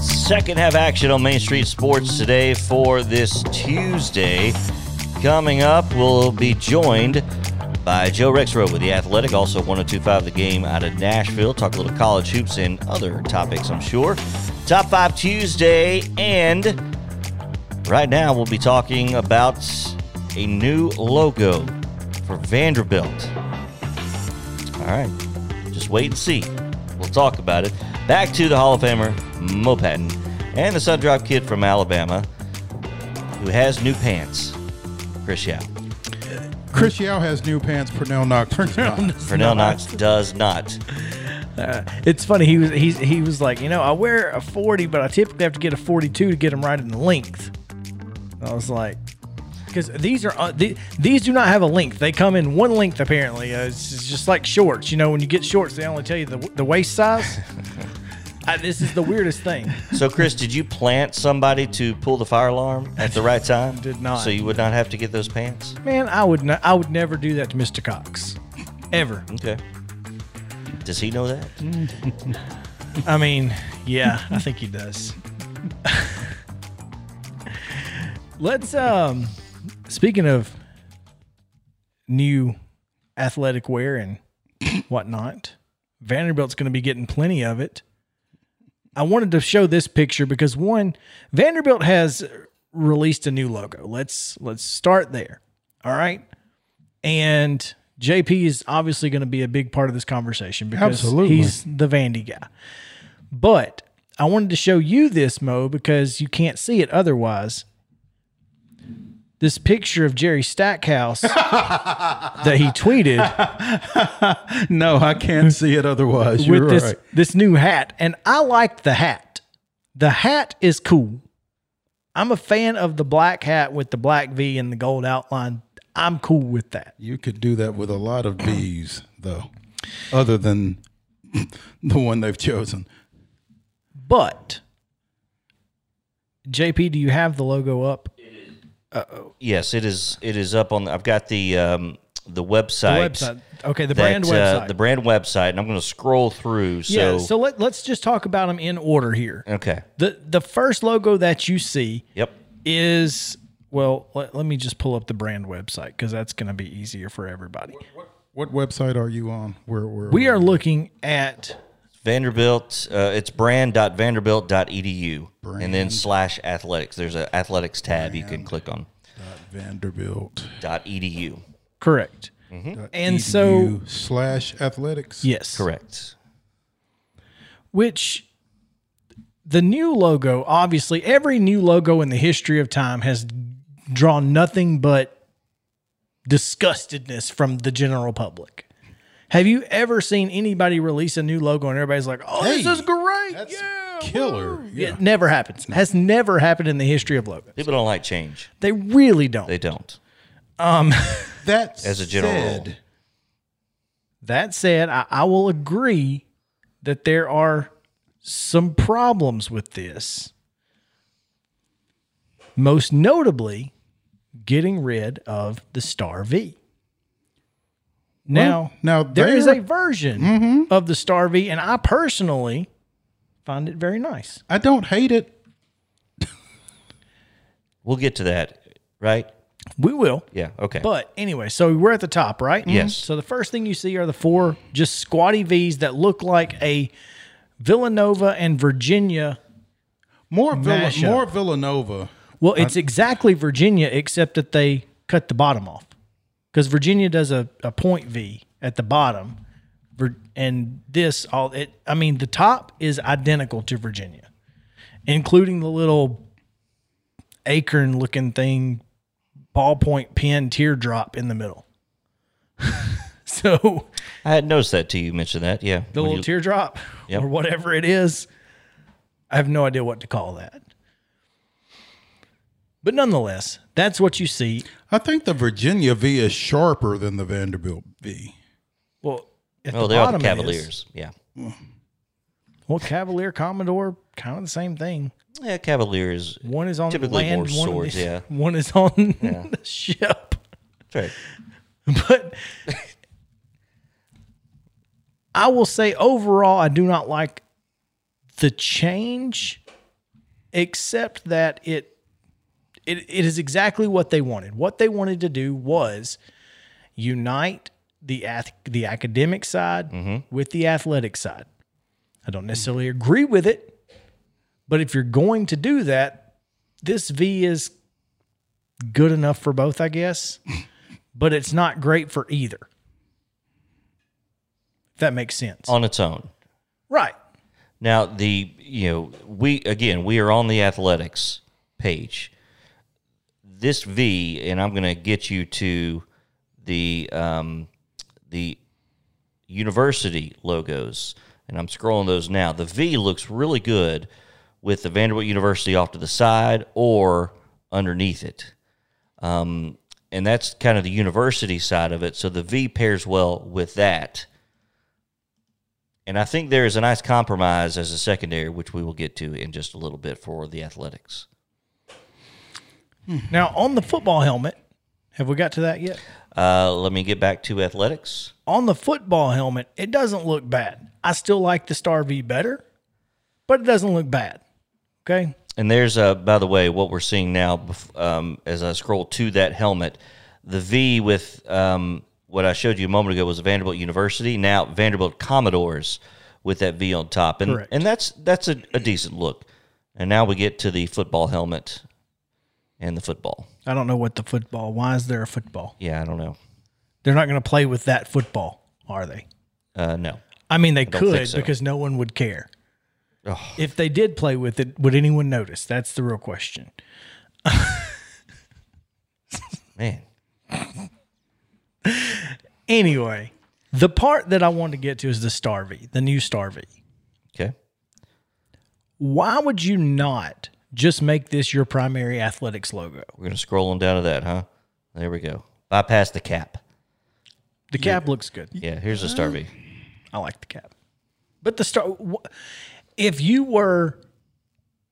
Second half action on Main Street Sports today for this Tuesday. Coming up, we'll be joined by Joe Rexrode with The Athletic, also 102.5 The Game out of Nashville. Talk a little college hoops and other topics, I'm sure. Top 5 Tuesday, and right now we'll be talking about a new logo for Vanderbilt. All right, just wait and see. We'll talk about it. Back to the Hall of Famer, Mo Patton, and the Sundrop kid from Alabama who has new pants, Chris Yao. Chris Yao has new pants. Pernell Knox does not. Pernell Knox does not. It's funny. He was like, you know, I wear a 40, but I typically have to get a 42 to get them right in the length. I was like, because these do not have a length. They come in one length apparently. It's just like shorts. You know, when you get shorts, they only tell you the waist size. This is the weirdest thing. So, Chris, did you plant somebody to pull the fire alarm at the right time? Did not. So you would not have to get those pants? Man, I would never do that to Mr. Cox. Ever. Okay. Does he know that? I mean, yeah, I think he does. Let's, speaking of new athletic wear and whatnot, Vanderbilt's going to be getting plenty of it. I wanted to show this picture because, one, Vanderbilt has released a new logo. Let's start there, all right? And JP is obviously going to be a big part of this conversation because he's the Vandy guy. But I wanted to show you this, Mo, because you can't see it otherwise. This picture of Jerry Stackhouse that he tweeted. No, I can't see it otherwise. You're with this, right. This new hat. And I like the hat. The hat is cool. I'm a fan of the black hat with the black V and the gold outline. I'm cool with that. You could do that with a lot of V's, though, other than the one they've chosen. But, JP, do you have the logo up? Uh-oh. Yes, it is up on. I've got the website. The website. Okay, the brand website. The brand website, and I'm going to scroll through. Yeah, so let's just talk about them in order here. Okay. The first logo that you see. Yep. Is, well, let me just pull up the brand website because that's going to be easier for everybody. What website are you on? We are looking at Vanderbilt. It's brand.vanderbilt.edu, and then /athletics. There's an athletics tab you can click on. Vanderbilt.edu. Correct. Mm-hmm. And so /athletics. Yes. Correct. Which the new logo, obviously, every new logo in the history of time has drawn nothing but disgustedness from the general public. Have you ever seen anybody release a new logo and everybody's like, oh, hey, this is great. That's killer. Yeah. It never happens. Has never happened in the history of logos. People don't like change. They really don't. They don't. That as a general rule. That said, I will agree that there are some problems with this. Most notably, getting rid of the star V. Now there is a version of the Star V, and I personally find it very nice. I don't hate it. We'll get to that, right? We will. Yeah, okay. But anyway, so we're at the top, right? Yes. Mm-hmm. So the first thing you see are the four just squatty Vs that look like a Villanova and Virginia more Villanova. Well, it's exactly Virginia, except that they cut the bottom off. Because Virginia does a point V at the bottom, and this all it. I mean, the top is identical to Virginia, including the little acorn-looking thing, ballpoint pen teardrop in the middle. So I had noticed that till you mentioned that. Yeah, the little teardrop or whatever it is. I have no idea what to call that. But nonetheless, that's what you see. I think the Virginia V is sharper than the Vanderbilt V. Well, they are the Cavaliers. Yeah. Well, Cavalier, Commodore, kind of the same thing. Yeah, Cavaliers. One is on the land, more swords, one is on the ship. That's right. But I will say overall, I do not like the change, except that it is exactly what they wanted. What they wanted to do was unite the academic side with the athletic side. I don't necessarily agree with it, but if you're going to do that, this V is good enough for both, I guess, but it's not great for either. If that makes sense. On its own. Right. Now, we are on the athletics page. This V, and I'm going to get you to the university logos, and I'm scrolling those now. The V looks really good with the Vanderbilt University off to the side or underneath it. And that's kind of the university side of it, so the V pairs well with that. And I think there is a nice compromise as a secondary, which we will get to in just a little bit for the athletics. Now, on the football helmet, have we got to that yet? Let me get back to athletics. On the football helmet, it doesn't look bad. I still like the Star V better, but it doesn't look bad. Okay? And there's, by the way, what we're seeing now as I scroll to that helmet, the V with what I showed you a moment ago was Vanderbilt University. Now Vanderbilt Commodores with that V on top, and correct. And that's a decent look. And now we get to the football helmet and the football. I don't know what the football. Why is there a football? Yeah, I don't know. They're not going to play with that football, are they? No. I mean, they could so. Because no one would care. Oh. If they did play with it, would anyone notice? That's the real question. Man. Anyway, the part that I want to get to is the Star V, the new Star V. Okay. Why would you not just make this your primary athletics logo? We're going to scroll on down to that, huh? There we go. Bypass the cap. The cap looks good. Yeah, here's the Star V. I like the cap. But the Star... If you were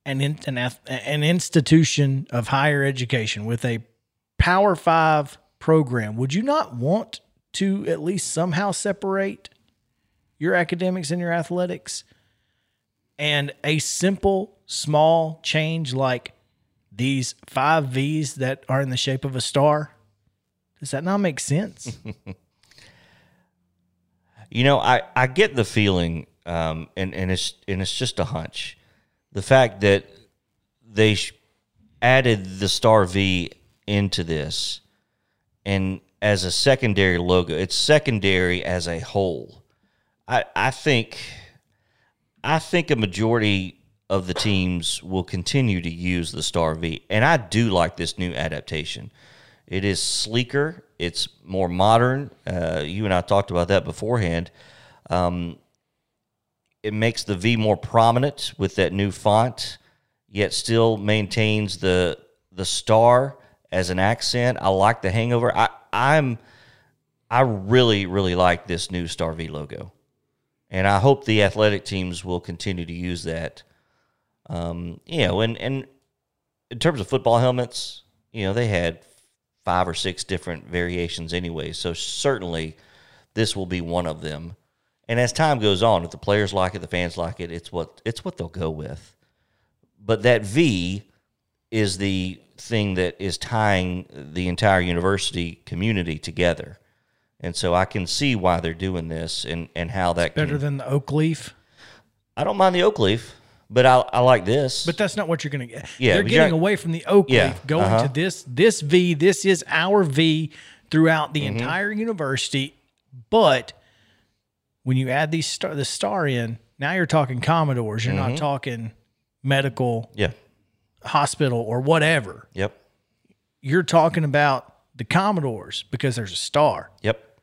an institution of higher education with a Power 5 program, would you not want to at least somehow separate your academics and your athletics? And a simple, small change like these 5 Vs that are in the shape of a star, does that not make sense? I get the feeling... And it's just a hunch. The fact that they added the Star V into this and as a secondary logo, it's secondary as a whole. I think a majority of the teams will continue to use the Star V, and I do like this new adaptation. It is sleeker. It's more modern. You and I talked about that beforehand. It makes the V more prominent with that new font, yet still maintains the star as an accent. I like the hangover. I really, really like this new Star V logo. And I hope the athletic teams will continue to use that. And in terms of football helmets, they had 5 or 6 different variations anyway. So certainly this will be one of them. And as time goes on, if the players like it, the fans like it, it's what they'll go with. But that V is the thing that is tying the entire university community together. And so I can see why they're doing this and how that better than the oak leaf? I don't mind the oak leaf, but I like this. But that's not what you're going to get. Yeah, they're getting away from the oak leaf, going to this V. This is our V throughout the entire university, but... When you add the star in, now you're talking Commodores. You're not talking medical, hospital, or whatever. Yep. You're talking about the Commodores because there's a star. Yep.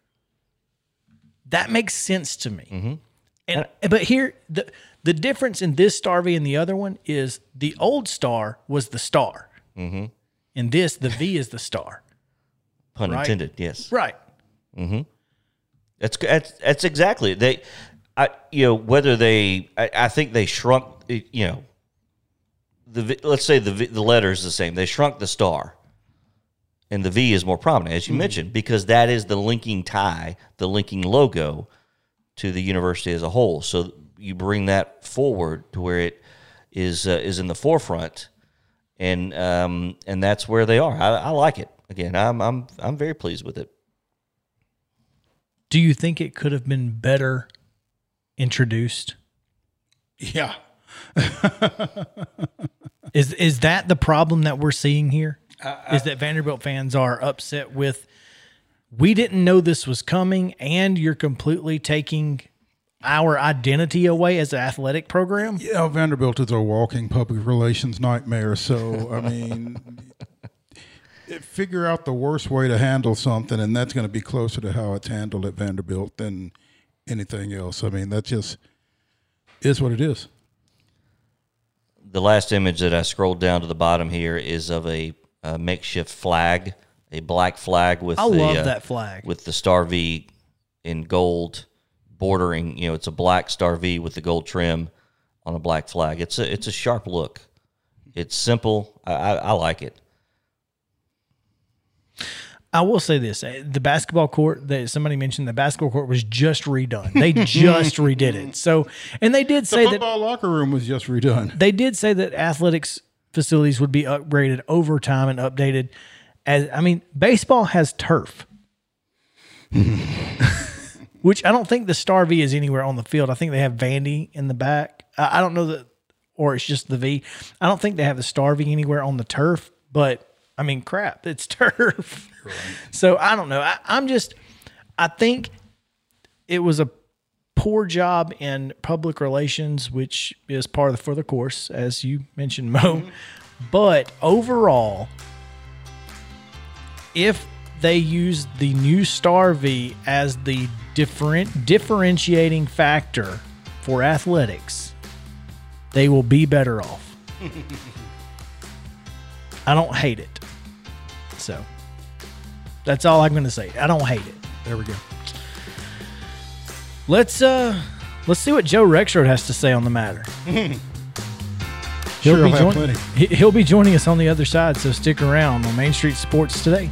That makes sense to me. Mm-hmm. But here, the difference in this Star V and the other one is the old star was the star. Mm-hmm. And this, the V is the star. Pun intended, yes. Right. Mm-hmm. That's exactly it. I think they shrunk. Let's say the letter is the same. They shrunk the star, and the V is more prominent, as you mentioned, because that is the linking tie, the linking logo to the university as a whole. So you bring that forward to where it is in the forefront, and that's where they are. I like it. Again, I'm very pleased with it. Do you think it could have been better introduced? Yeah. Is that the problem that we're seeing here? Is that Vanderbilt fans are upset with, we didn't know this was coming, and you're completely taking our identity away as an athletic program? Yeah, Vanderbilt is a walking public relations nightmare. So, I mean, figure out the worst way to handle something, and that's going to be closer to how it's handled at Vanderbilt than anything else. I mean, that just is what it is. The last image that I scrolled down to the bottom here is of a makeshift flag, a black flag with that flag with the Star V in gold bordering. You know, it's a black Star V with the gold trim on a black flag. It's a sharp look. It's simple. I like it. I will say this: the basketball court that somebody mentioned, the basketball court was just redone. They just redid it. So, and they did say that the football locker room was just redone. They did say that athletics facilities would be upgraded over time and updated. As I mean, baseball has turf, which I don't think the Star V is anywhere on the field. I think they have Vandy in the back. I don't know that, or it's just the V. I don't think they have the Star V anywhere on the turf, but. I mean, crap, it's turf. Right. So I don't know. I think it was a poor job in public relations, which is part of the, for the course, as you mentioned, Mo. Mm-hmm. But overall, if they use the new Star V as the differentiating factor for athletics, they will be better off. I don't hate it. So that's all I'm going to say. I don't hate it. There we go. Let's see what Joe Rexrode has to say on the matter. He'll be joining us on the other side, so stick around on Main Street Sports Today.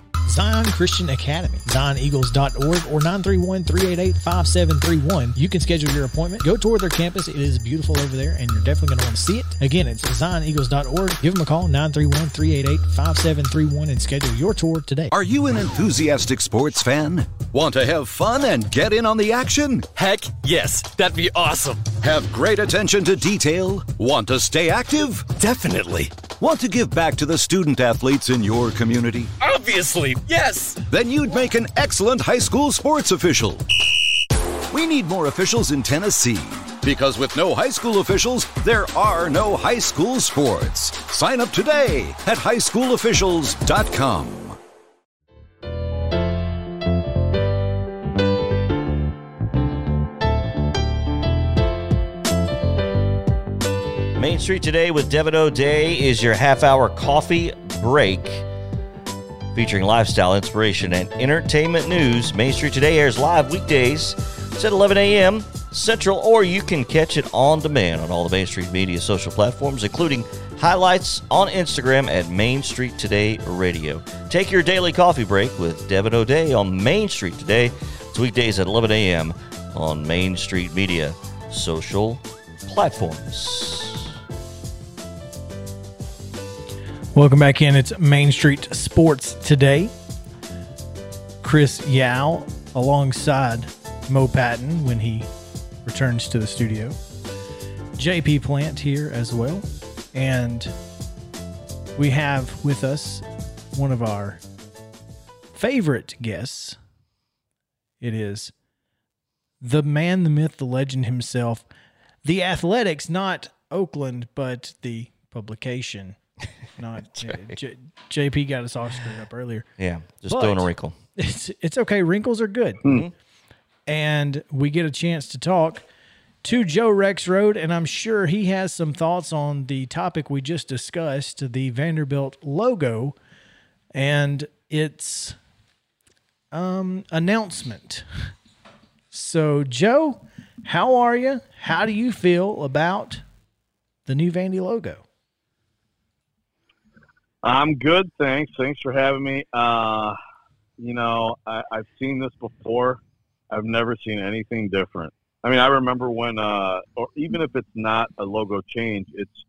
Zion Christian Academy, zioneagles.org, or 931-388-5731. You can schedule your appointment. Go tour their campus. It is beautiful over there, and you're definitely going to want to see it. Again, it's zioneagles.org. Give them a call, 931-388-5731, and schedule your tour today. Are you an enthusiastic sports fan? Want to have fun and get in on the action? Heck, yes. That'd be awesome. Have great attention to detail? Want to stay active? Definitely. Want to give back to the student-athletes in your community? Obviously. Yes! Then you'd make an excellent high school sports official. We need more officials in Tennessee, because with no high school officials, there are no high school sports. Sign up today at highschoolofficials.com. Main Street Today with Devin O'Day is your half-hour coffee break, featuring lifestyle, inspiration, and entertainment news. Main Street Today airs live weekdays. It's at 11 a.m. Central, or you can catch it on demand on all the Main Street Media social platforms, including highlights on Instagram at Main Street Today Radio. Take your daily coffee break with Devin O'Day on Main Street Today. It's weekdays at 11 a.m. on Main Street Media social platforms. Welcome back in. It's Main Street Sports today. Chris Yao alongside Mo Patton when he returns to the studio. JP Plant here as well. And we have with us one of our favorite guests. It is the man, the myth, the legend himself, The Athletic's, not Oakland, but the publication. Not right. JP got us all screwed up earlier. Yeah, just but throwing a wrinkle. It's okay. Wrinkles are good. Mm-hmm. And we get a chance to talk to Joe Rexrode, and I'm sure he has some thoughts on the topic we just discussed, the Vanderbilt logo and its announcement. So, Joe, how are you? How do you feel about the new Vandy logo? I'm good, thanks. Thanks for having me. I've seen this before. I've never seen anything different. I mean, I remember when, or even if it's not a logo change, it's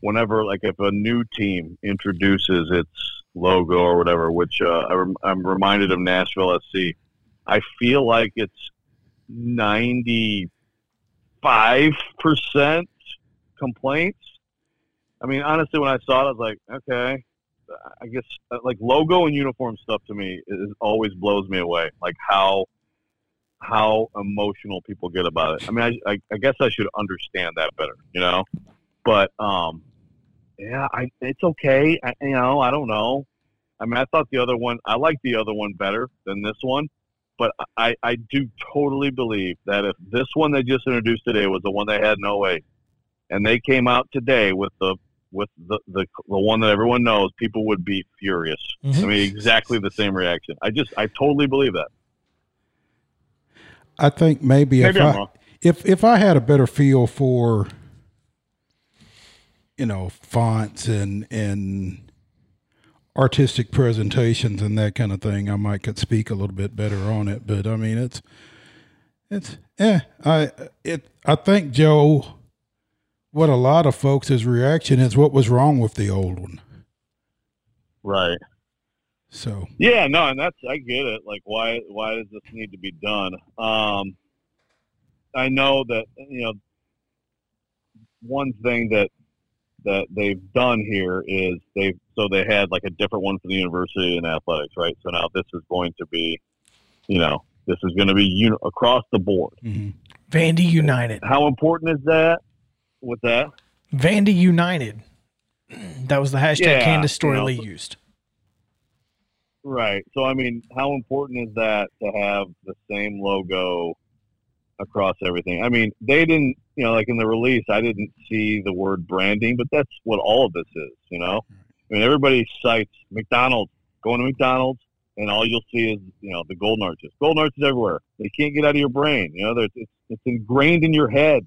whenever, like, if a new team introduces its logo or whatever, which I'm reminded of Nashville SC. I feel like it's 95% complaints. I mean, honestly, when I saw it, I was like, okay. I guess, like, logo and uniform stuff to me is always blows me away. Like, how emotional people get about it. I mean, I guess I should understand that better, you know? But, yeah, it's okay. I don't know. I mean, I thought the other one – I like the other one better than this one. But I do totally believe that if this one they just introduced today was the one they had in 08, and they came out today with the one that everyone knows, people would be furious. Mm-hmm. I mean, exactly the same reaction. I totally believe that. I think maybe if I had a better feel for, you know, fonts and artistic presentations and that kind of thing, I might could speak a little bit better on it. But I mean, I think, Joe, what a lot of folks' reaction is, what was wrong with the old one? Right. So. Yeah, no, and I get it. Like, why does this need to be done? I know that, you know, one thing that they've done here is they had, like, a different one for the university and athletics, right? So now this is going to be, you know, across the board. Mm-hmm. Vandy United. How important is that? With that, Vandy United, that was the hashtag Candace Storley used. Right. So, I mean, how important is that to have the same logo across everything? I mean, they didn't, you know, like in the release, I didn't see the word branding, but that's what all of this is, you know? I mean, everybody cites McDonald's, going to McDonald's, and all you'll see is, you know, the golden arches. Golden arches everywhere. They can't get out of your brain. You know, it's ingrained in your head.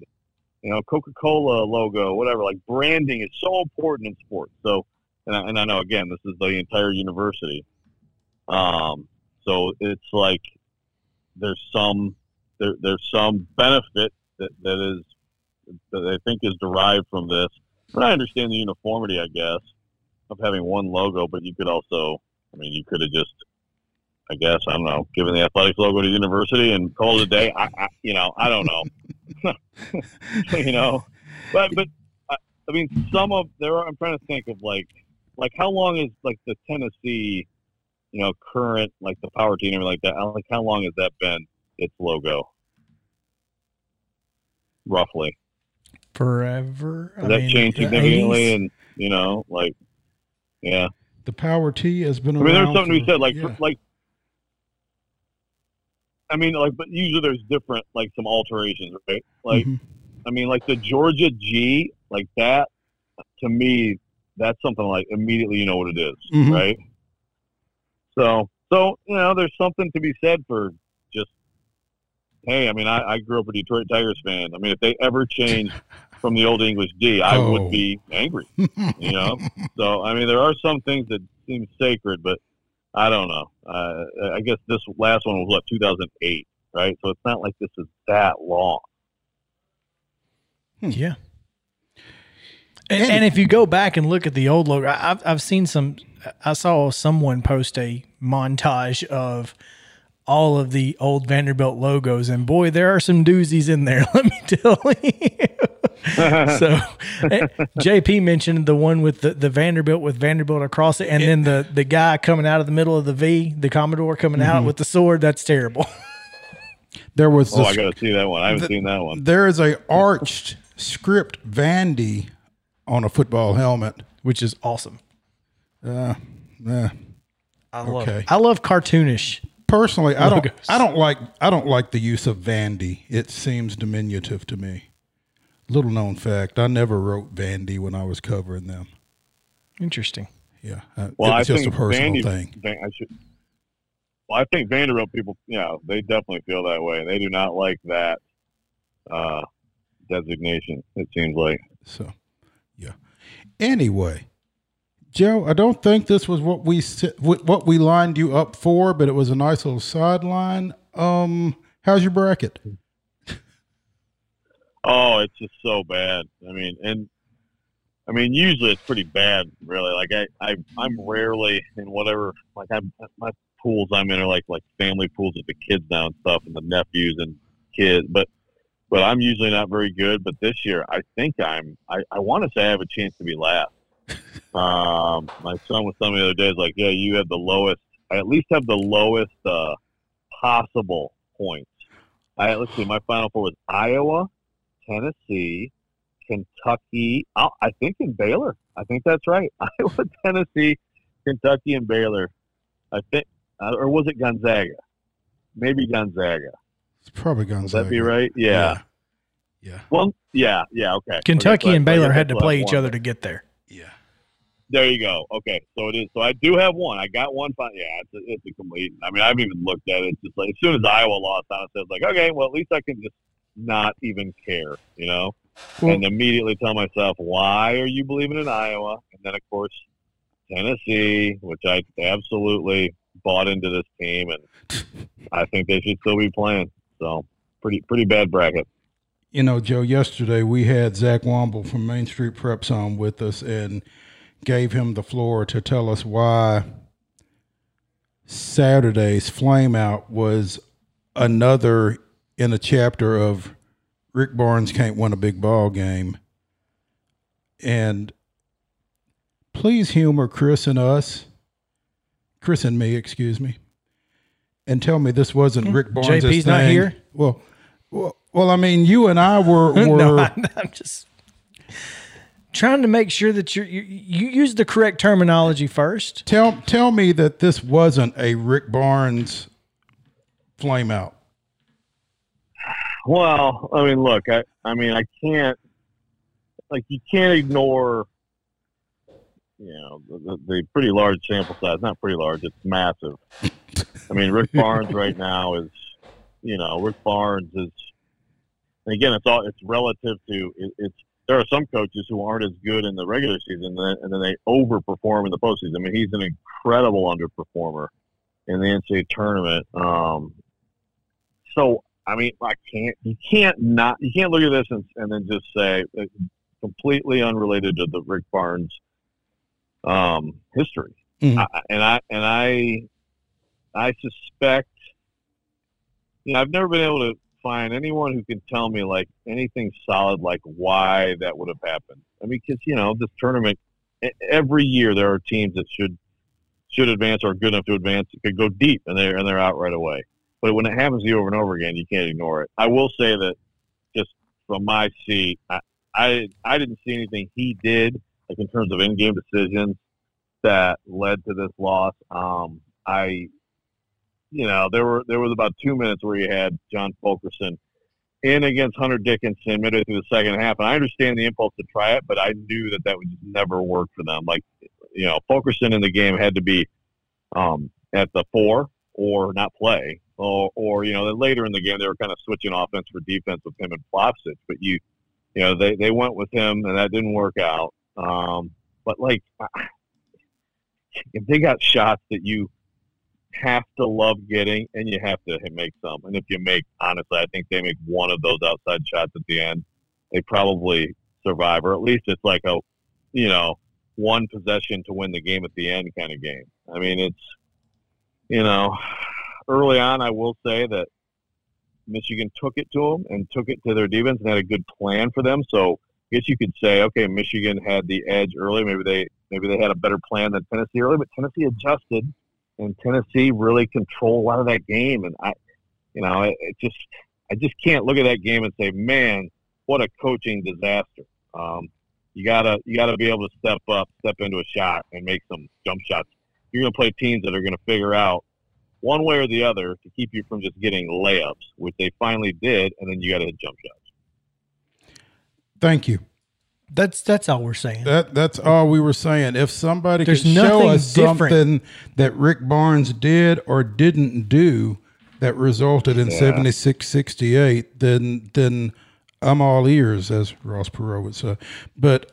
You know, Coca-Cola logo, whatever. Like, branding is so important in sports. So, and I know, again, this is the entire university. So it's like there's some benefit that I think is derived from this. But I understand the uniformity, I guess, of having one logo. But you could also, I mean, you could have just, I guess, I don't know, given the athletics logo to the university and called it a day. I don't know. You know, but I mean, some of there are, I'm trying to think of like how long is, like, the Tennessee, you know, current, like, the power team and like that, like, how long has that been its logo roughly? Forever. Has that changed significantly? And, you know, like, yeah, the power T has been around. I mean, there's something we said, like, yeah. I mean, like, but usually there's different, like, some alterations, right? Like, mm-hmm. I mean, like, the Georgia G, like that, to me, that's something like immediately you know what it is, mm-hmm. right? So, you know, there's something to be said for just, hey, I mean, I grew up a Detroit Tigers fan. I mean, if they ever changed from the old English D, I would be angry, you know? So, I mean, there are some things that seem sacred, but I don't know. I guess this last one was, what, 2008, right? So it's not like this is that long. Yeah. And if you go back and look at the old logo, I've seen some. I saw someone post a montage of all of the old Vanderbilt logos, and boy, there are some doozies in there. Let me tell you. So, JP mentioned the one with the Vanderbilt with Vanderbilt across it, and then the guy coming out of the middle of the V, the Commodore coming out with the sword. That's terrible. There was. Oh, I got to see that one. I haven't seen that one. There is a arched script Vandy on a football helmet, which is awesome. I love cartoonish. Personally, logos. I don't like the use of Vandy. It seems diminutive to me. Little known fact: I never wrote Vandy when I was covering them. Interesting. Yeah. Well, it's just a personal thing. I think Vanderbilt people, they definitely feel that way. They do not like that designation. It seems like so. Yeah. Anyway, Joe, I don't think this was what we lined you up for, but it was a nice little sideline. How's your bracket? Oh, it's just so bad. I mean, usually it's pretty bad, really. Like I'm rarely in whatever. Like my pools I'm in are like family pools with the kids now and stuff, and the nephews and kids, but I'm usually not very good. But this year, I think I want to say I have a chance to be last. My son was telling me the other day, he's like, yeah, you have the lowest. I at least have the lowest possible points. Let's see, my final four was Iowa, Tennessee, Kentucky. I think in Baylor. I think that's right. Iowa, Tennessee, Kentucky, and Baylor. I think, or was it Gonzaga? Maybe Gonzaga. It's probably Gonzaga. Would that be right? Yeah. Well, yeah, okay. Kentucky and Baylor had to play each other to get there. Yeah. There you go. Okay, so it is. So I do have one. I got one. Yeah, it's a complete. I mean, I haven't even looked at it. It's just like as soon as Iowa lost, honestly, I was like, okay, well, at least I can just not even care, Cool. And immediately tell myself, why are you believing in Iowa? And then, of course, Tennessee, which I absolutely bought into this team, and I think they should still be playing. So pretty bad bracket. Joe, yesterday we had Zach Womble from Main Street Preps on with us and gave him the floor to tell us why Saturday's flameout was another in a chapter of Rick Barnes can't win a big ball game. And please humor Chris and me, excuse me, and tell me this wasn't Rick Barnes' JP's thing. JP's not here? Well, I mean, you and I were. No, I'm just trying to make sure that you use the correct terminology first. Tell me that this wasn't a Rick Barnes flameout. Well, I mean, look, I mean, I can't, like, you can't ignore, the pretty large sample size. Not pretty large, it's massive. I mean, Rick Barnes right now is. Rick Barnes is, and again, it's relative to it's. There are some coaches who aren't as good in the regular season, and then they overperform in the postseason. I mean, he's an incredible underperformer in the NCAA tournament. So I mean, you can't look at this and then just say completely unrelated to the Rick Barnes history. Mm-hmm. I suspect. I've never been able to find anyone who can tell me like anything solid, like why that would have happened. I mean, because this tournament, every year there are teams that should advance or are good enough to advance, could go deep, and they're out right away. But when it happens to you over and over again, you can't ignore it. I will say that just from my seat, I didn't see anything he did, like in terms of in-game decisions, that led to this loss. There was about 2 minutes where you had John Fulkerson in against Hunter Dickinson midway through the second half, and I understand the impulse to try it, but I knew that would just never work for them. Like, Fulkerson in the game had to be at the 4 or not play, or later in the game they were kind of switching offense for defense with him and Plopsich, but they went with him and that didn't work out. But like, if they got shots that you have to love getting, and you have to make some. And if you make, honestly, I think they make one of those outside shots at the end, they probably survive, or at least it's like a you know, one possession to win the game at the end kind of game. I mean, it's, you know, early on I will say that Michigan took it to them and took it to their defense and had a good plan for them. So I guess you could say, okay, Michigan had the edge early. Maybe they had a better plan than Tennessee early, but Tennessee adjusted, and Tennessee really controlled a lot of that game. And I just can't look at that game and say, man, what a coaching disaster. You gotta be able to step up, step into a shot, and make some jump shots. You're gonna play teams that are gonna figure out one way or the other to keep you from just getting layups, which they finally did, and then you gotta hit jump shots. Thank you. That's all we're saying. That's all we were saying. If somebody could show us something that Rick Barnes did or didn't do that resulted in 76-68, then I'm all ears, as Ross Perot would say. But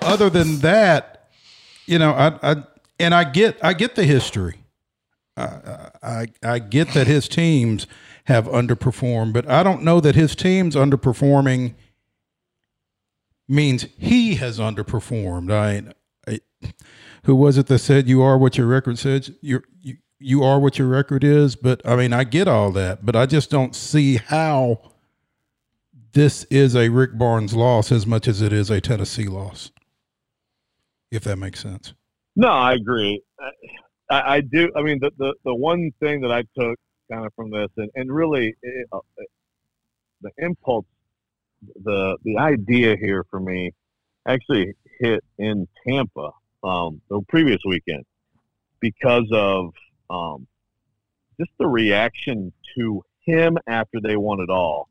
other than that, you know, I get the history. I get that his teams have underperformed, but I don't know that his team's underperforming means he has underperformed. Who was it that said you are what your record says? You are what your record is, but I mean, I get all that, but I just don't see how this is a Rick Barnes loss as much as it is a Tennessee loss, if that makes sense. No, I agree. I do. I mean, the one thing that I took kind of from this, and really the impulse, the idea here for me actually hit in Tampa the previous weekend because of just the reaction to him after they won it all,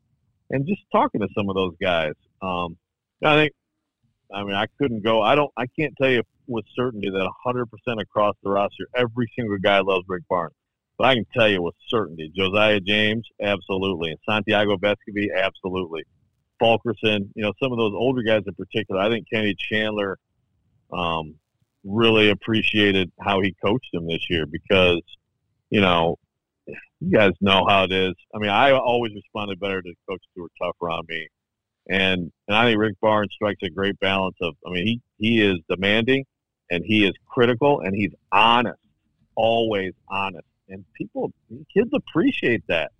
and just talking to some of those guys. I couldn't go. I can't tell you with certainty that 100% across the roster, every single guy loves Rick Barnes, but I can tell you with certainty, Josiah James, absolutely, and Santiago Vescovi, absolutely, Fulkerson. You know, some of those older guys in particular. I think Kennedy Chandler really appreciated how he coached them this year because, you know, you guys know how it is. I mean, I always responded better to coaches who were tougher on me. And I think Rick Barnes strikes a great balance of, I mean, he is demanding and he is critical and he's honest, always honest. And kids appreciate that.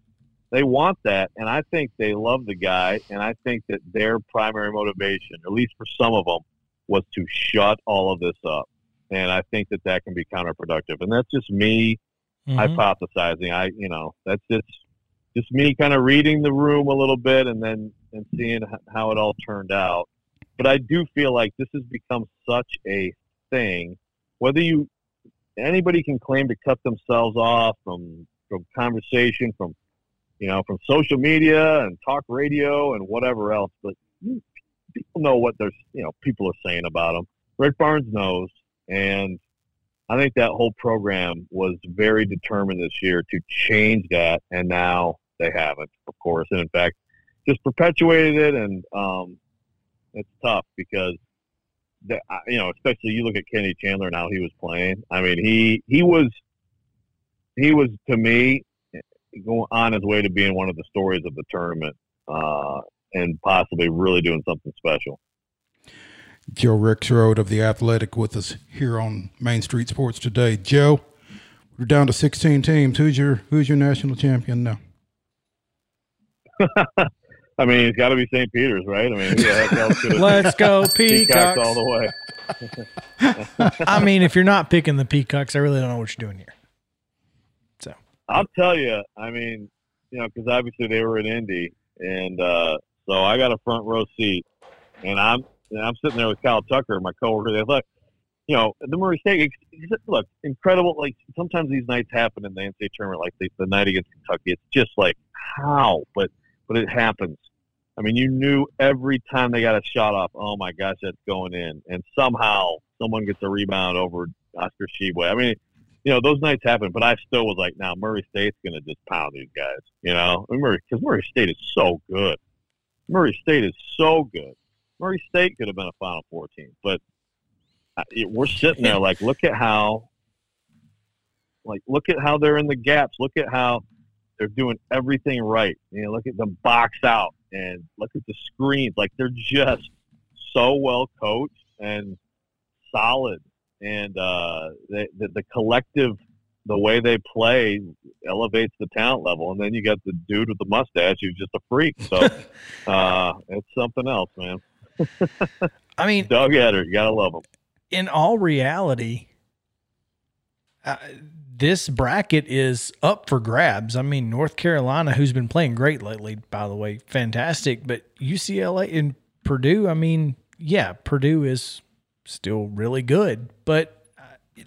They want that. And I think they love the guy. And I think that their primary motivation, at least for some of them, was to shut all of this up. And I think that can be counterproductive. And that's just me hypothesizing. That's just me kind of reading the room a little bit and seeing how it all turned out. But I do feel like this has become such a thing. Whether anybody can claim to cut themselves off from conversation, from social media and talk radio and whatever else, but people know what people are saying about them. Rick Barnes knows, and I think that whole program was very determined this year to change that, and now they haven't, of course, and in fact, just perpetuated it, and it's tough because, especially you look at Kenny Chandler and how he was playing. I mean, he was to me going on his way to being one of the stories of the tournament, and possibly really doing something special. Joe Rexrode of The Athletic with us here on Main Street Sports today. Joe, we're down to 16 teams. Who's your national champion now? I mean, it's got to be St. Peter's, right? I mean, who the heck else could have? Let's go Peacocks all the way. I mean, if you're not picking the Peacocks, I really don't know what you're doing here. So I'll tell you. I mean, because obviously they were in Indy, and so I got a front row seat, and I'm sitting there with Kyle Tucker, my coworker. They're like, the Murray State, look, incredible. Like, sometimes these nights happen in the NCAA tournament, like the night against Kentucky. It's just like, how? But it happens. I mean, you knew every time they got a shot off, oh, my gosh, that's going in. And somehow someone gets a rebound over Oscar Sheboy. I mean, those nights happen, but I still was like, now Murray State's going to just pound these guys, because Murray State is so good. Murray State is so good. Murray State could have been a Final Four team, but we're sitting there like, look at how they're in the gaps. Look at how they're doing everything right. Look at them box out and look at the screens. Like, they're just so well coached and solid, and the collective, the way they play elevates the talent level. And then you got the dude with the mustache who's just a freak. So it's something else, man. I mean, Doug Edder, you got to love him. In all reality, this bracket is up for grabs. I mean, North Carolina, who's been playing great lately, by the way, fantastic. But UCLA and Purdue, I mean, yeah, Purdue is still really good. But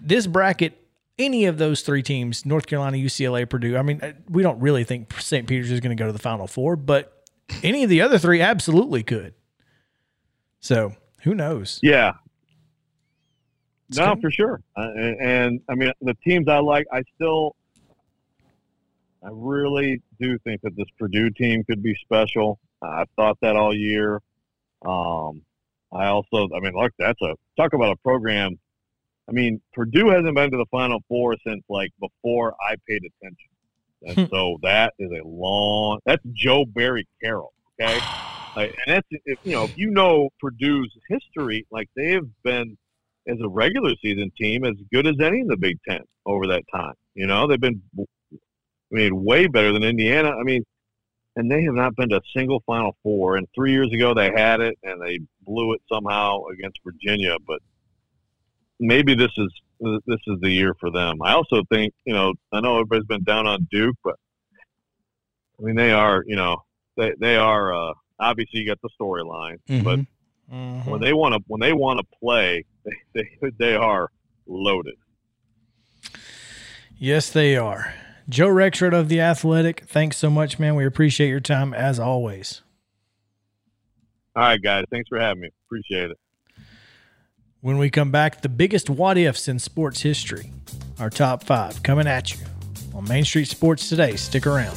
this bracket, any of those three teams, North Carolina, UCLA, Purdue, I mean, we don't really think St. Peter's is going to go to the Final Four, but any of the other three absolutely could. So who knows? Yeah. No, for sure. And I mean, the teams I like, I really do think that this Purdue team could be special. I've thought that all year. I mean, look, talk about a program. I mean, Purdue hasn't been to the Final Four since like before I paid attention. And so that is that's Joe Barry Carroll. Okay. And that's, if you know Purdue's history, like they've been, as a regular season team, as good as any in the Big Ten over that time. You know, they've been way better than Indiana. I mean, and they have not been to a single Final Four. And 3 years ago they had it, and they blew it somehow against Virginia. But maybe this is the year for them. I also think, I know everybody's been down on Duke, but, I mean, they are, they are obviously you got the storyline, mm-hmm. but mm-hmm. when they want to play, they are loaded. Yes, they are. Joe Rexrode of The Athletic, thanks so much, man. We appreciate your time as always. All right, guys. Thanks for having me. Appreciate it. When we come back, the biggest what-ifs in sports history, our top five, coming at you on Main Street Sports Today. Stick around.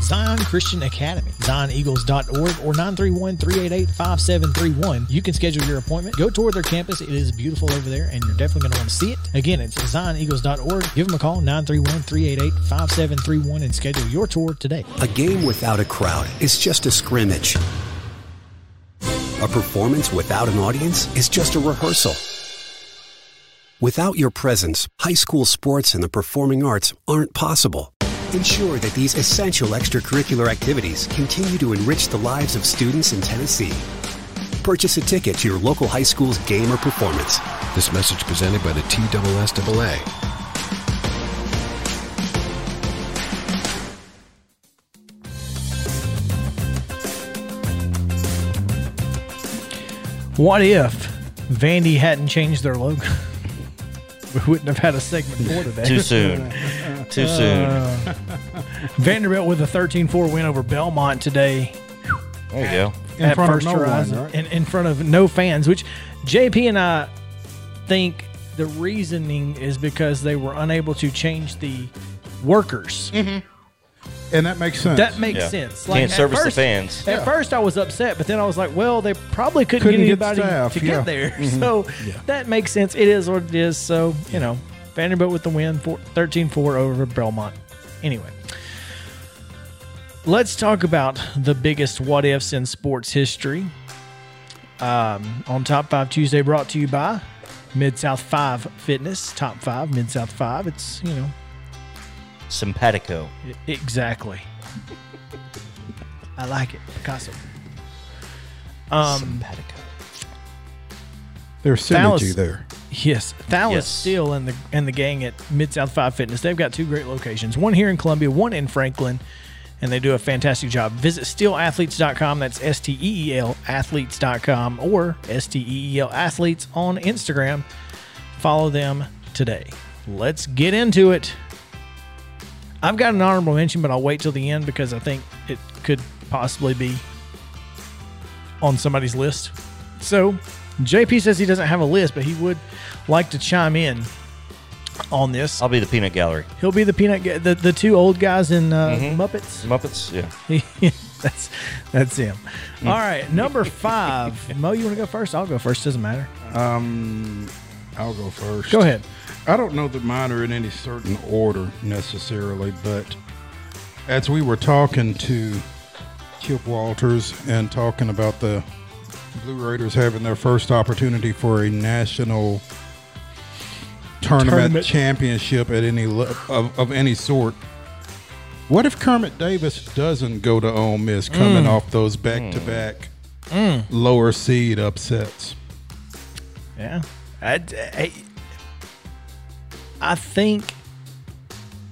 Zion Christian Academy, zioneagles.org or 931-388-5731. You can schedule your appointment. Go tour their campus. It is beautiful over there, and you're definitely going to want to see it. Again, it's zioneagles.org. Give them a call, 931-388-5731, and schedule your tour today. A game without a crowd is just a scrimmage. A performance without an audience is just a rehearsal. Without your presence, high school sports and the performing arts aren't possible. Ensure that these essential extracurricular activities continue to enrich the lives of students in Tennessee. Purchase a ticket to your local high school's game or performance. This message presented by the TSSAA. What if Vandy hadn't changed their logo? We wouldn't have had a segment for today. Too soon. Too soon. Vanderbilt with a 13-4 win over Belmont today. There you go. At First Horizon, right? In front of no fans, which JP and I think the reasoning is because they were unable to change the workers. Mm-hmm. And that makes sense. That makes sense. Like, can't service the fans. At first I was upset, but then I was like, well, they probably couldn't get anybody to get there. Mm-hmm. So that makes sense. It is what it is. So, Vanderbilt with the win, 13-4 over Belmont. Anyway, Let's talk about the biggest what-ifs in sports history. On Top 5 Tuesday, brought to you by Mid-South 5 Fitness. Top 5, Mid-South 5. It's, you know. Simpatico. Exactly. I like it. Picasso. Simpatico. There's synergy there. Yes. Thal is still in the gang at Mid-South 5 Fitness. They've got two great locations, one here in Columbia, one in Franklin, and they do a fantastic job. Visit steelathletes.com. That's S-T-E-E-L athletes.com or S-T-E-E-L athletes on Instagram. Follow them today. Let's get into it. I've got an honorable mention, but I'll wait till the end because I think it could possibly be on somebody's list. So JP says he doesn't have a list, but he would like to chime in on this. I'll be the peanut gallery. He'll be the peanut, the two old guys in Muppets. Muppets, yeah. that's him. All right, number 5. Mo, you want to go first? I'll go first. Doesn't matter. I'll go first. Go ahead. I don't know that mine are in any certain order necessarily, but as we were talking to Chip Walters and talking about the Blue Raiders having their first opportunity for a national tournament championship at any of any sort. What if Kermit Davis doesn't go to Ole Miss coming off those back-to-back lower seed upsets? Yeah. I think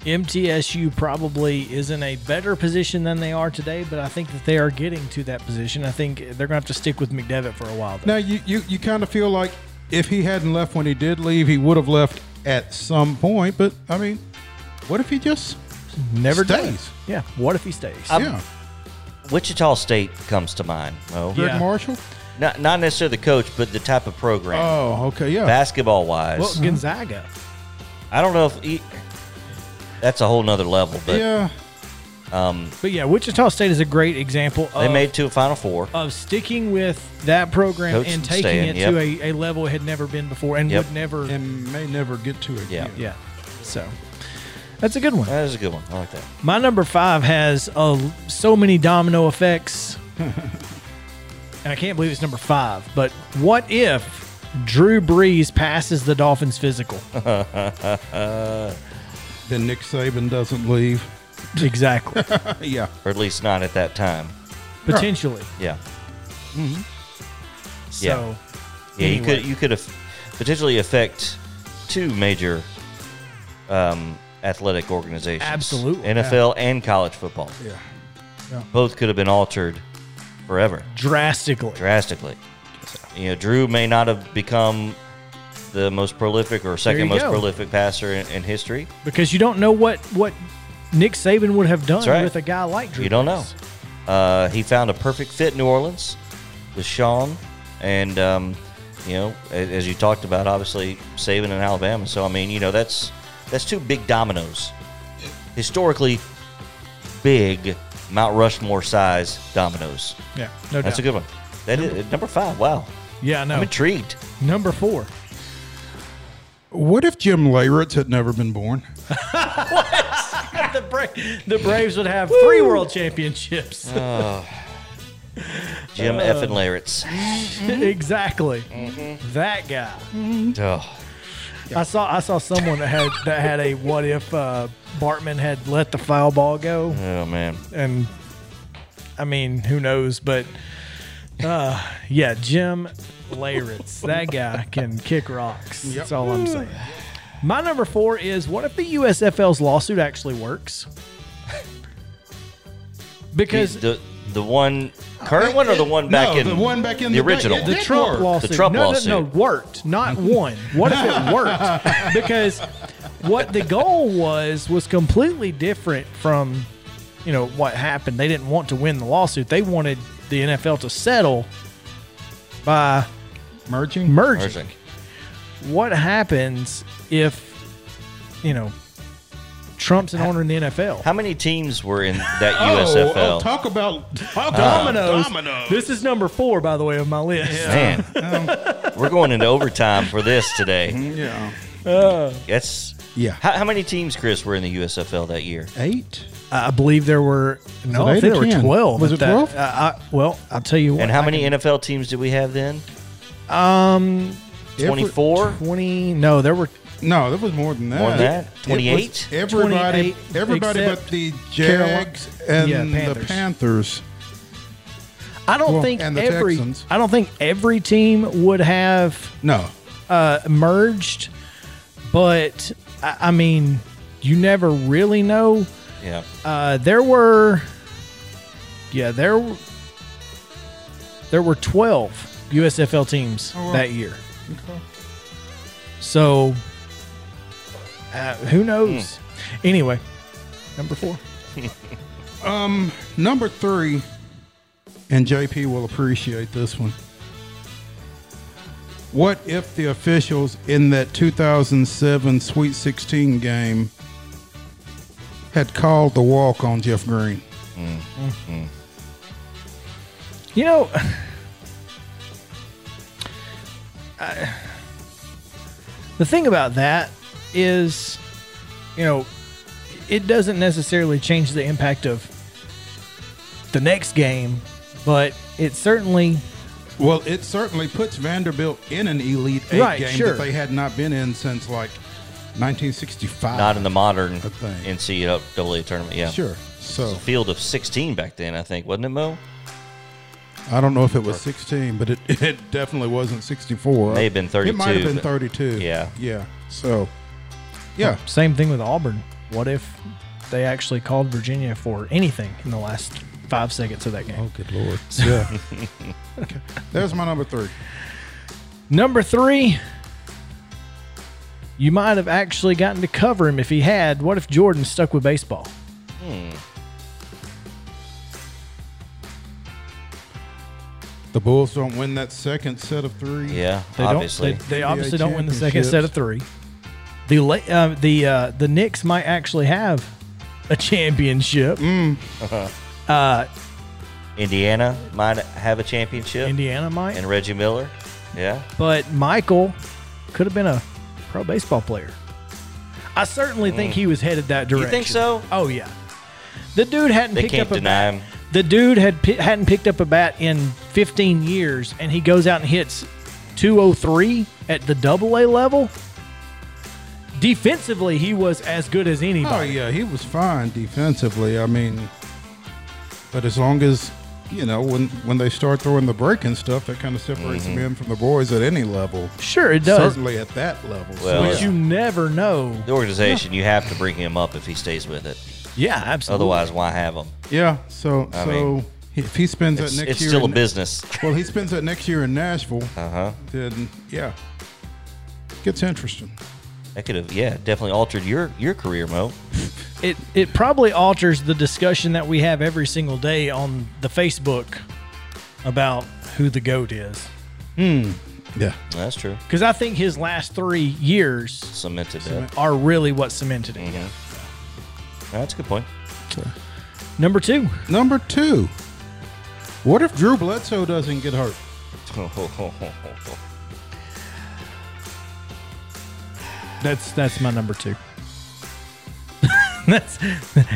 MTSU probably is in a better position than they are today, but I think that they are getting to that position. I think they're going to have to stick with McDevitt for a while, though. Now, you kind of feel like if he hadn't left when he did leave, he would have left at some point. But, I mean, what if he just stays? Yeah, what if he stays? Yeah. Wichita State comes to mind. Oh, Greg Marshall? Not necessarily the coach, but the type of program. Oh, okay, yeah. Basketball-wise. Well, Gonzaga. I don't know if that's a whole nother level. But, yeah. But, yeah, Wichita State is a great example. They made to a Final Four. Of sticking with that program and taking it to a level it had never been before and would never. And may never get to it. Yeah. Yeah. So, that's a good one. That is a good one. I like that. My number 5 has so many domino effects. And I can't believe it's number 5. But what if Drew Brees passes the Dolphins physical? Then Nick Saban doesn't leave. Exactly. Yeah. Or at least not at that time. Potentially. Yeah. So. Yeah, anyway. you could potentially affect two major athletic organizations. Absolutely. NFL and college football. Yeah. Both could have been altered forever. Drastically. You know, Drew may not have become the most prolific or second most prolific passer in history. Because you don't know what Nick Saban would have done with a guy like Drew. You don't know. He found a perfect fit in New Orleans with Sean. And, you know, as you talked about, obviously, Saban in Alabama. So, I mean, you know, that's two big dominoes. Historically big Mount Rushmore-size dominoes. Yeah, no doubt. That's a good one. That is number 5. Wow. Yeah, I know. I'm intrigued. Number 4. What if Jim Leyritz had never been born? What? The Braves would have 3 world championships. Oh. Jim effing Leyritz. Exactly. That guy. Oh. I saw someone that had a what if Bartman had let the foul ball go. Oh, man. And, I mean, who knows, but... yeah, Jim Leyritz. That guy can kick rocks. Yep. That's all I'm saying. My number 4 is, what if the USFL's lawsuit actually works? Because the one current one or the one back the one back in the original, the Trump lawsuit. The Trump lawsuit. No, worked. Not one. What if it worked? Because what the goal was completely different from, you know, what happened. They didn't want to win the lawsuit. They wanted the NFL to settle by merging. What happens if, you know, Trump's an owner in the NFL? How many teams were in that USFL? Oh, talk about dominoes. This is number 4, by the way, of my list. Yeah. Man, we're going into overtime for this today. Yeah. That's Yeah. How many teams, Chris, were in the USFL that year? 8. I believe there were – no, I think there were 12. Was it 12? Well, I'll tell you what. And how many NFL teams did we have then? 24? 20 – no, there were – no, there was more than that. More than that? 28? Everybody but the Jags and the Panthers. I don't think every team would have merged, but I mean, you never really know. Yeah. There were 12 USFL teams that year. Okay. So who knows? Anyway, number 4. Number 3, and JP will appreciate this one. What if the officials in that 2007 Sweet 16 game had called the walk on Jeff Green? Mm-hmm. You know, the thing about that is, you know, it doesn't necessarily change the impact of the next game, but it certainly... Well, it certainly puts Vanderbilt in an Elite 8 game that they had not been in since, like, 1965. Not in the modern NCAA tournament, yeah. Sure. So it was a field of 16 back then, I think, wasn't it, Mo? I don't know if it was 16, but it definitely wasn't 64. It may have been 32. It might have been 32. Yeah. Yeah. So, yeah. Same thing with Auburn. What if they actually called Virginia for anything in the last 5 seconds of that game? Oh, good Lord. Yeah. Okay. There's my number 3. Number 3, you might have actually gotten to cover him if he had. What if Jordan stuck with baseball? The Bulls don't win that second set of three. Yeah, obviously. They obviously don't win the second set of three. The Knicks might actually have a championship. Indiana might have a championship. Indiana might. And Reggie Miller. Yeah. But Michael could have been a pro baseball player. I certainly think he was headed that direction. You think so? Oh, yeah. The dude hadn't picked up a bat. They can't deny him. The dude hadn't picked up a bat in 15 years, and he goes out and hits 203 at the AA level. Defensively, he was as good as anybody. Oh, yeah, he was fine defensively. I mean, but as long as, you know, when they start throwing the break and stuff, that kind of separates men from the boys at any level. Sure, it does. Certainly at that level. Well, but you never know. The organization, you have to bring him up if he stays with it. Yeah, absolutely. Otherwise, why have him? Yeah, so I mean, if he spends that next year... It's still a business. Well, he spends that next year in Nashville, then, yeah, gets interesting. That could have, definitely altered your career, Mo. It probably alters the discussion that we have every single day on the Facebook about who the GOAT is. Yeah. That's true. Because I think his last 3 years... Cemented ...are really what cemented it. Yeah. That's a good point. Number two. What if Drew Bledsoe doesn't get hurt? That's my number 2.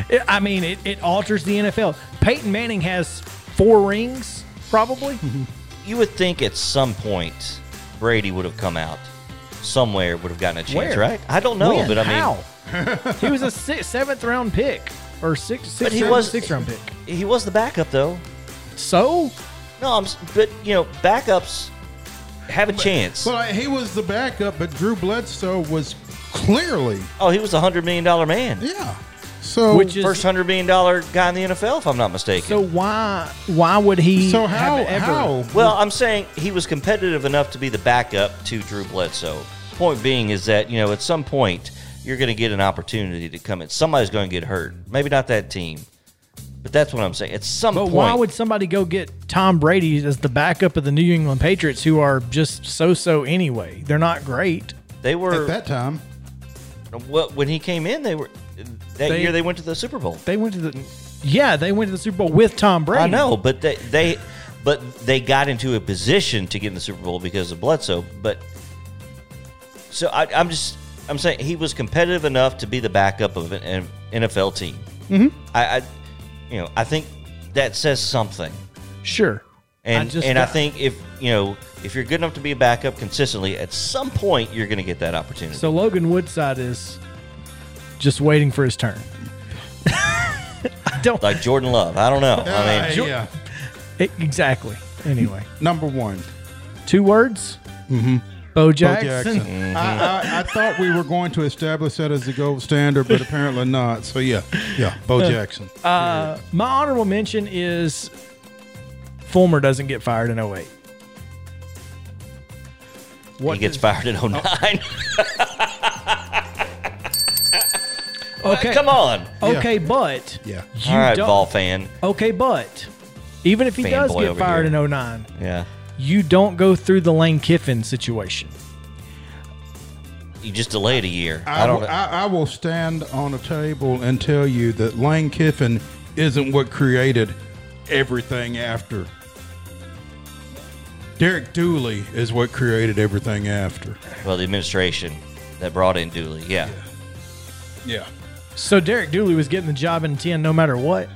It alters the NFL. Peyton Manning has 4 rings, probably. You would think at some point Brady would have come out somewhere, would have gotten a chance, right? I don't know, but I mean, how? He was a 7th round pick or 6th round pick. He was the backup though. So? No, but you know, backups have a chance. Well, he was the backup, but Drew Bledsoe was clearly. Oh, he was a $100 million man. Yeah. So which is first $100 million guy in the NFL, if I'm not mistaken. So why would he? So how? Well, I'm saying he was competitive enough to be the backup to Drew Bledsoe. Point being is that, you know, at some point you're going to get an opportunity to come in. Somebody's going to get hurt. Maybe not that team, but that's what I'm saying. At some point. But why would somebody go get Tom Brady as the backup of the New England Patriots, who are just so-so anyway? They're not great. They were at that time. Well, when he came in, they were year they went to the Super Bowl. They went to the Super Bowl with Tom Brady. I know, but they got into a position to get in the Super Bowl because of Bledsoe. But so I'm just. I'm saying he was competitive enough to be the backup of an NFL team. Mm-hmm. I think that says something. Sure. I think if you're good enough to be a backup consistently, at some point you're going to get that opportunity. So Logan Woodside is just waiting for his turn. I don't like Jordan Love. I don't know. Exactly. Anyway, number one, 2 words. Mm-hmm. Bo Jackson. Mm-hmm. I thought we were going to establish that as the gold standard, but apparently not. So yeah, Bo Jackson. My honorable mention is Fulmer doesn't get fired in 2008. He gets fired in 2009. Okay, come on. Okay, but yeah. All right, ball fan. Okay, but even if he does get fired in 2009, yeah, you don't go through the Lane Kiffin situation. You just delay it a year. I will stand on a table and tell you that Lane Kiffin isn't what created everything after. Derek Dooley is what created everything after. Well, the administration that brought in Dooley, yeah. So Derek Dooley was getting the job in 2010 no matter what?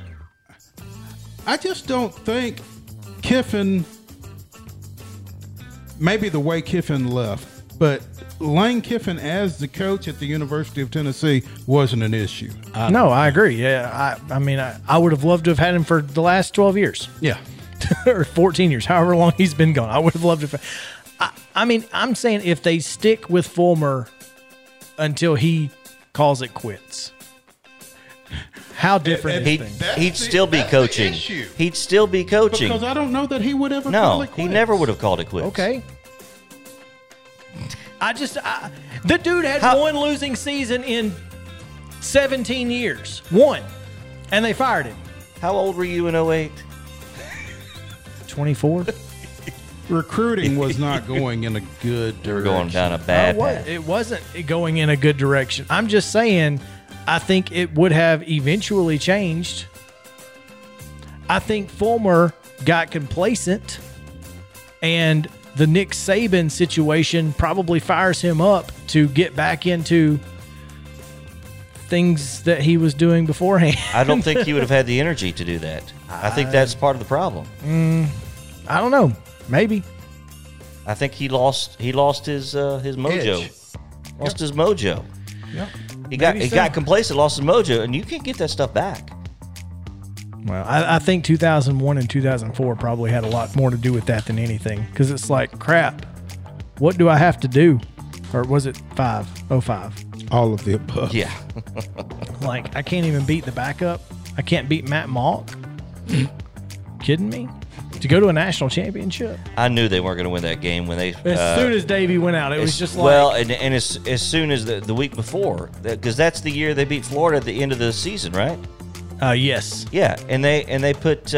I just don't think Kiffin, maybe the way Kiffin left, but Lane Kiffin as the coach at the University of Tennessee wasn't an issue. I agree. Yeah, I would have loved to have had him for the last 12 years. Yeah. Or 14 years, however long he's been gone. I would have loved to have. I'm saying if they stick with Fulmer until he calls it quits. How different is things? He'd still be coaching. He'd still be coaching. Because I don't know that he would ever call it quits. No, he never would have called it quits. Okay. The dude had one losing season in 17 years. One. And they fired him. How old were you in 2008? 24. Recruiting was not going in a good direction. They were going down a bad path. It wasn't going in a good direction. I'm just saying, I think it would have eventually changed. I think Fulmer got complacent, and the Nick Saban situation probably fires him up to get back into things that he was doing beforehand. I don't think he would have had the energy to do that. I think that's part of the problem. I don't know. Maybe. I think he lost his mojo. Edge. Lost his mojo. Yeah. He got complacent, lost his mojo, and you can't get that stuff back. Well, I think 2001 and 2004 probably had a lot more to do with that than anything, because it's like, crap, what do I have to do? Or was it 05? All of the above. Yeah. Like, I can't even beat the backup. I can't beat Matt Mauck. Kidding me? To go to a national championship. I knew they weren't going to win that game when they. As soon as Davey went out, it was just like. Well, and as soon as the week before, because that's the year they beat Florida at the end of the season, right? Yes. Yeah, and they put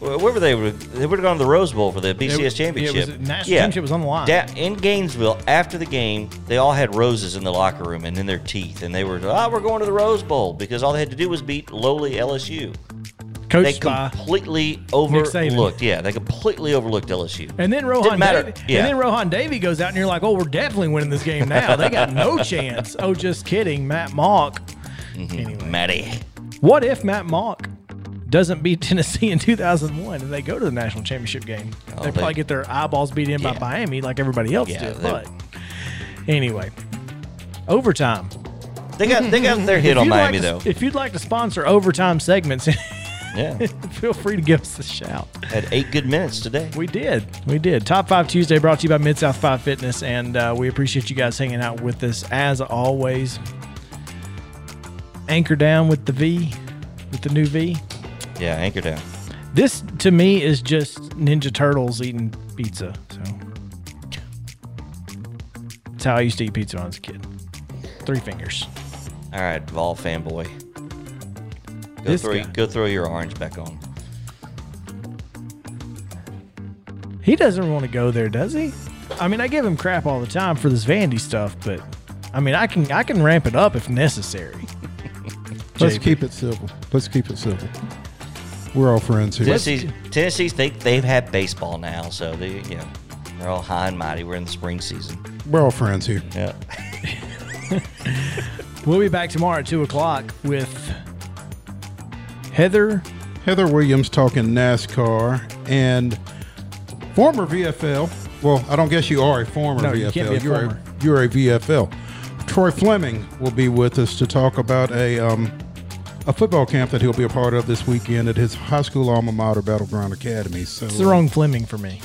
wherever they would have gone to the Rose Bowl for the BCS championship. It was, national championship was on the line. In Gainesville, after the game, they all had roses in the locker room and in their teeth, and they were we're going to the Rose Bowl because all they had to do was beat lowly LSU. Coached by completely overlooked. Yeah, they completely overlooked LSU. And then Rohan Davey goes out, and you're like, oh, we're definitely winning this game now. They got no chance. Oh, just kidding. Matt Mauck. Mm-hmm. Anyway. Matty. What if Matt Mauck doesn't beat Tennessee in 2001 and they go to the national championship game? Oh, they probably get their eyeballs beat in by Miami like everybody else did. But anyway, overtime. They got their hit on Miami, though. If you'd like to sponsor overtime segments... Yeah. Feel free to give us a shout. Had 8 good minutes today. We did. Top 5 Tuesday brought to you by Mid-South 5 Fitness, and we appreciate you guys hanging out with us as always. Anchor down with the V, with the new V. Yeah, anchor down. This, to me, is just Ninja Turtles eating pizza. So that's how I used to eat pizza when I was a kid. 3 fingers. All right, Vol fanboy. Go throw your orange back on. He doesn't want to go there, does he? I mean, I give him crap all the time for this Vandy stuff, but I mean, I can ramp it up if necessary. Let's keep it civil. We're all friends here. Tennessee they've had baseball now, so they're all high and mighty. We're in the spring season. We're all friends here. Yeah. We'll be back tomorrow at 2 o'clock with Heather Williams talking NASCAR and former VFL. Well, I don't guess you are a former VFL. You can't be a former. You're a VFL. Troy Fleming will be with us to talk about a football camp that he'll be a part of this weekend at his high school alma mater, Battleground Academy. So it's the wrong Fleming for me.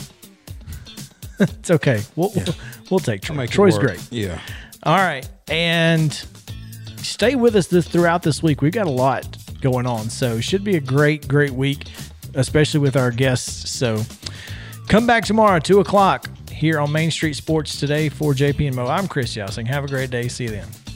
It's okay. We'll take Troy. Troy's great. Yeah. All right, and stay with us throughout this week. We've got a lot going on, so it should be a great, great week, especially with our guests. So come back tomorrow, 2 o'clock, here on Main Street Sports Today for JP and Mo. I'm Chris Yousing. Have a great day. See you then.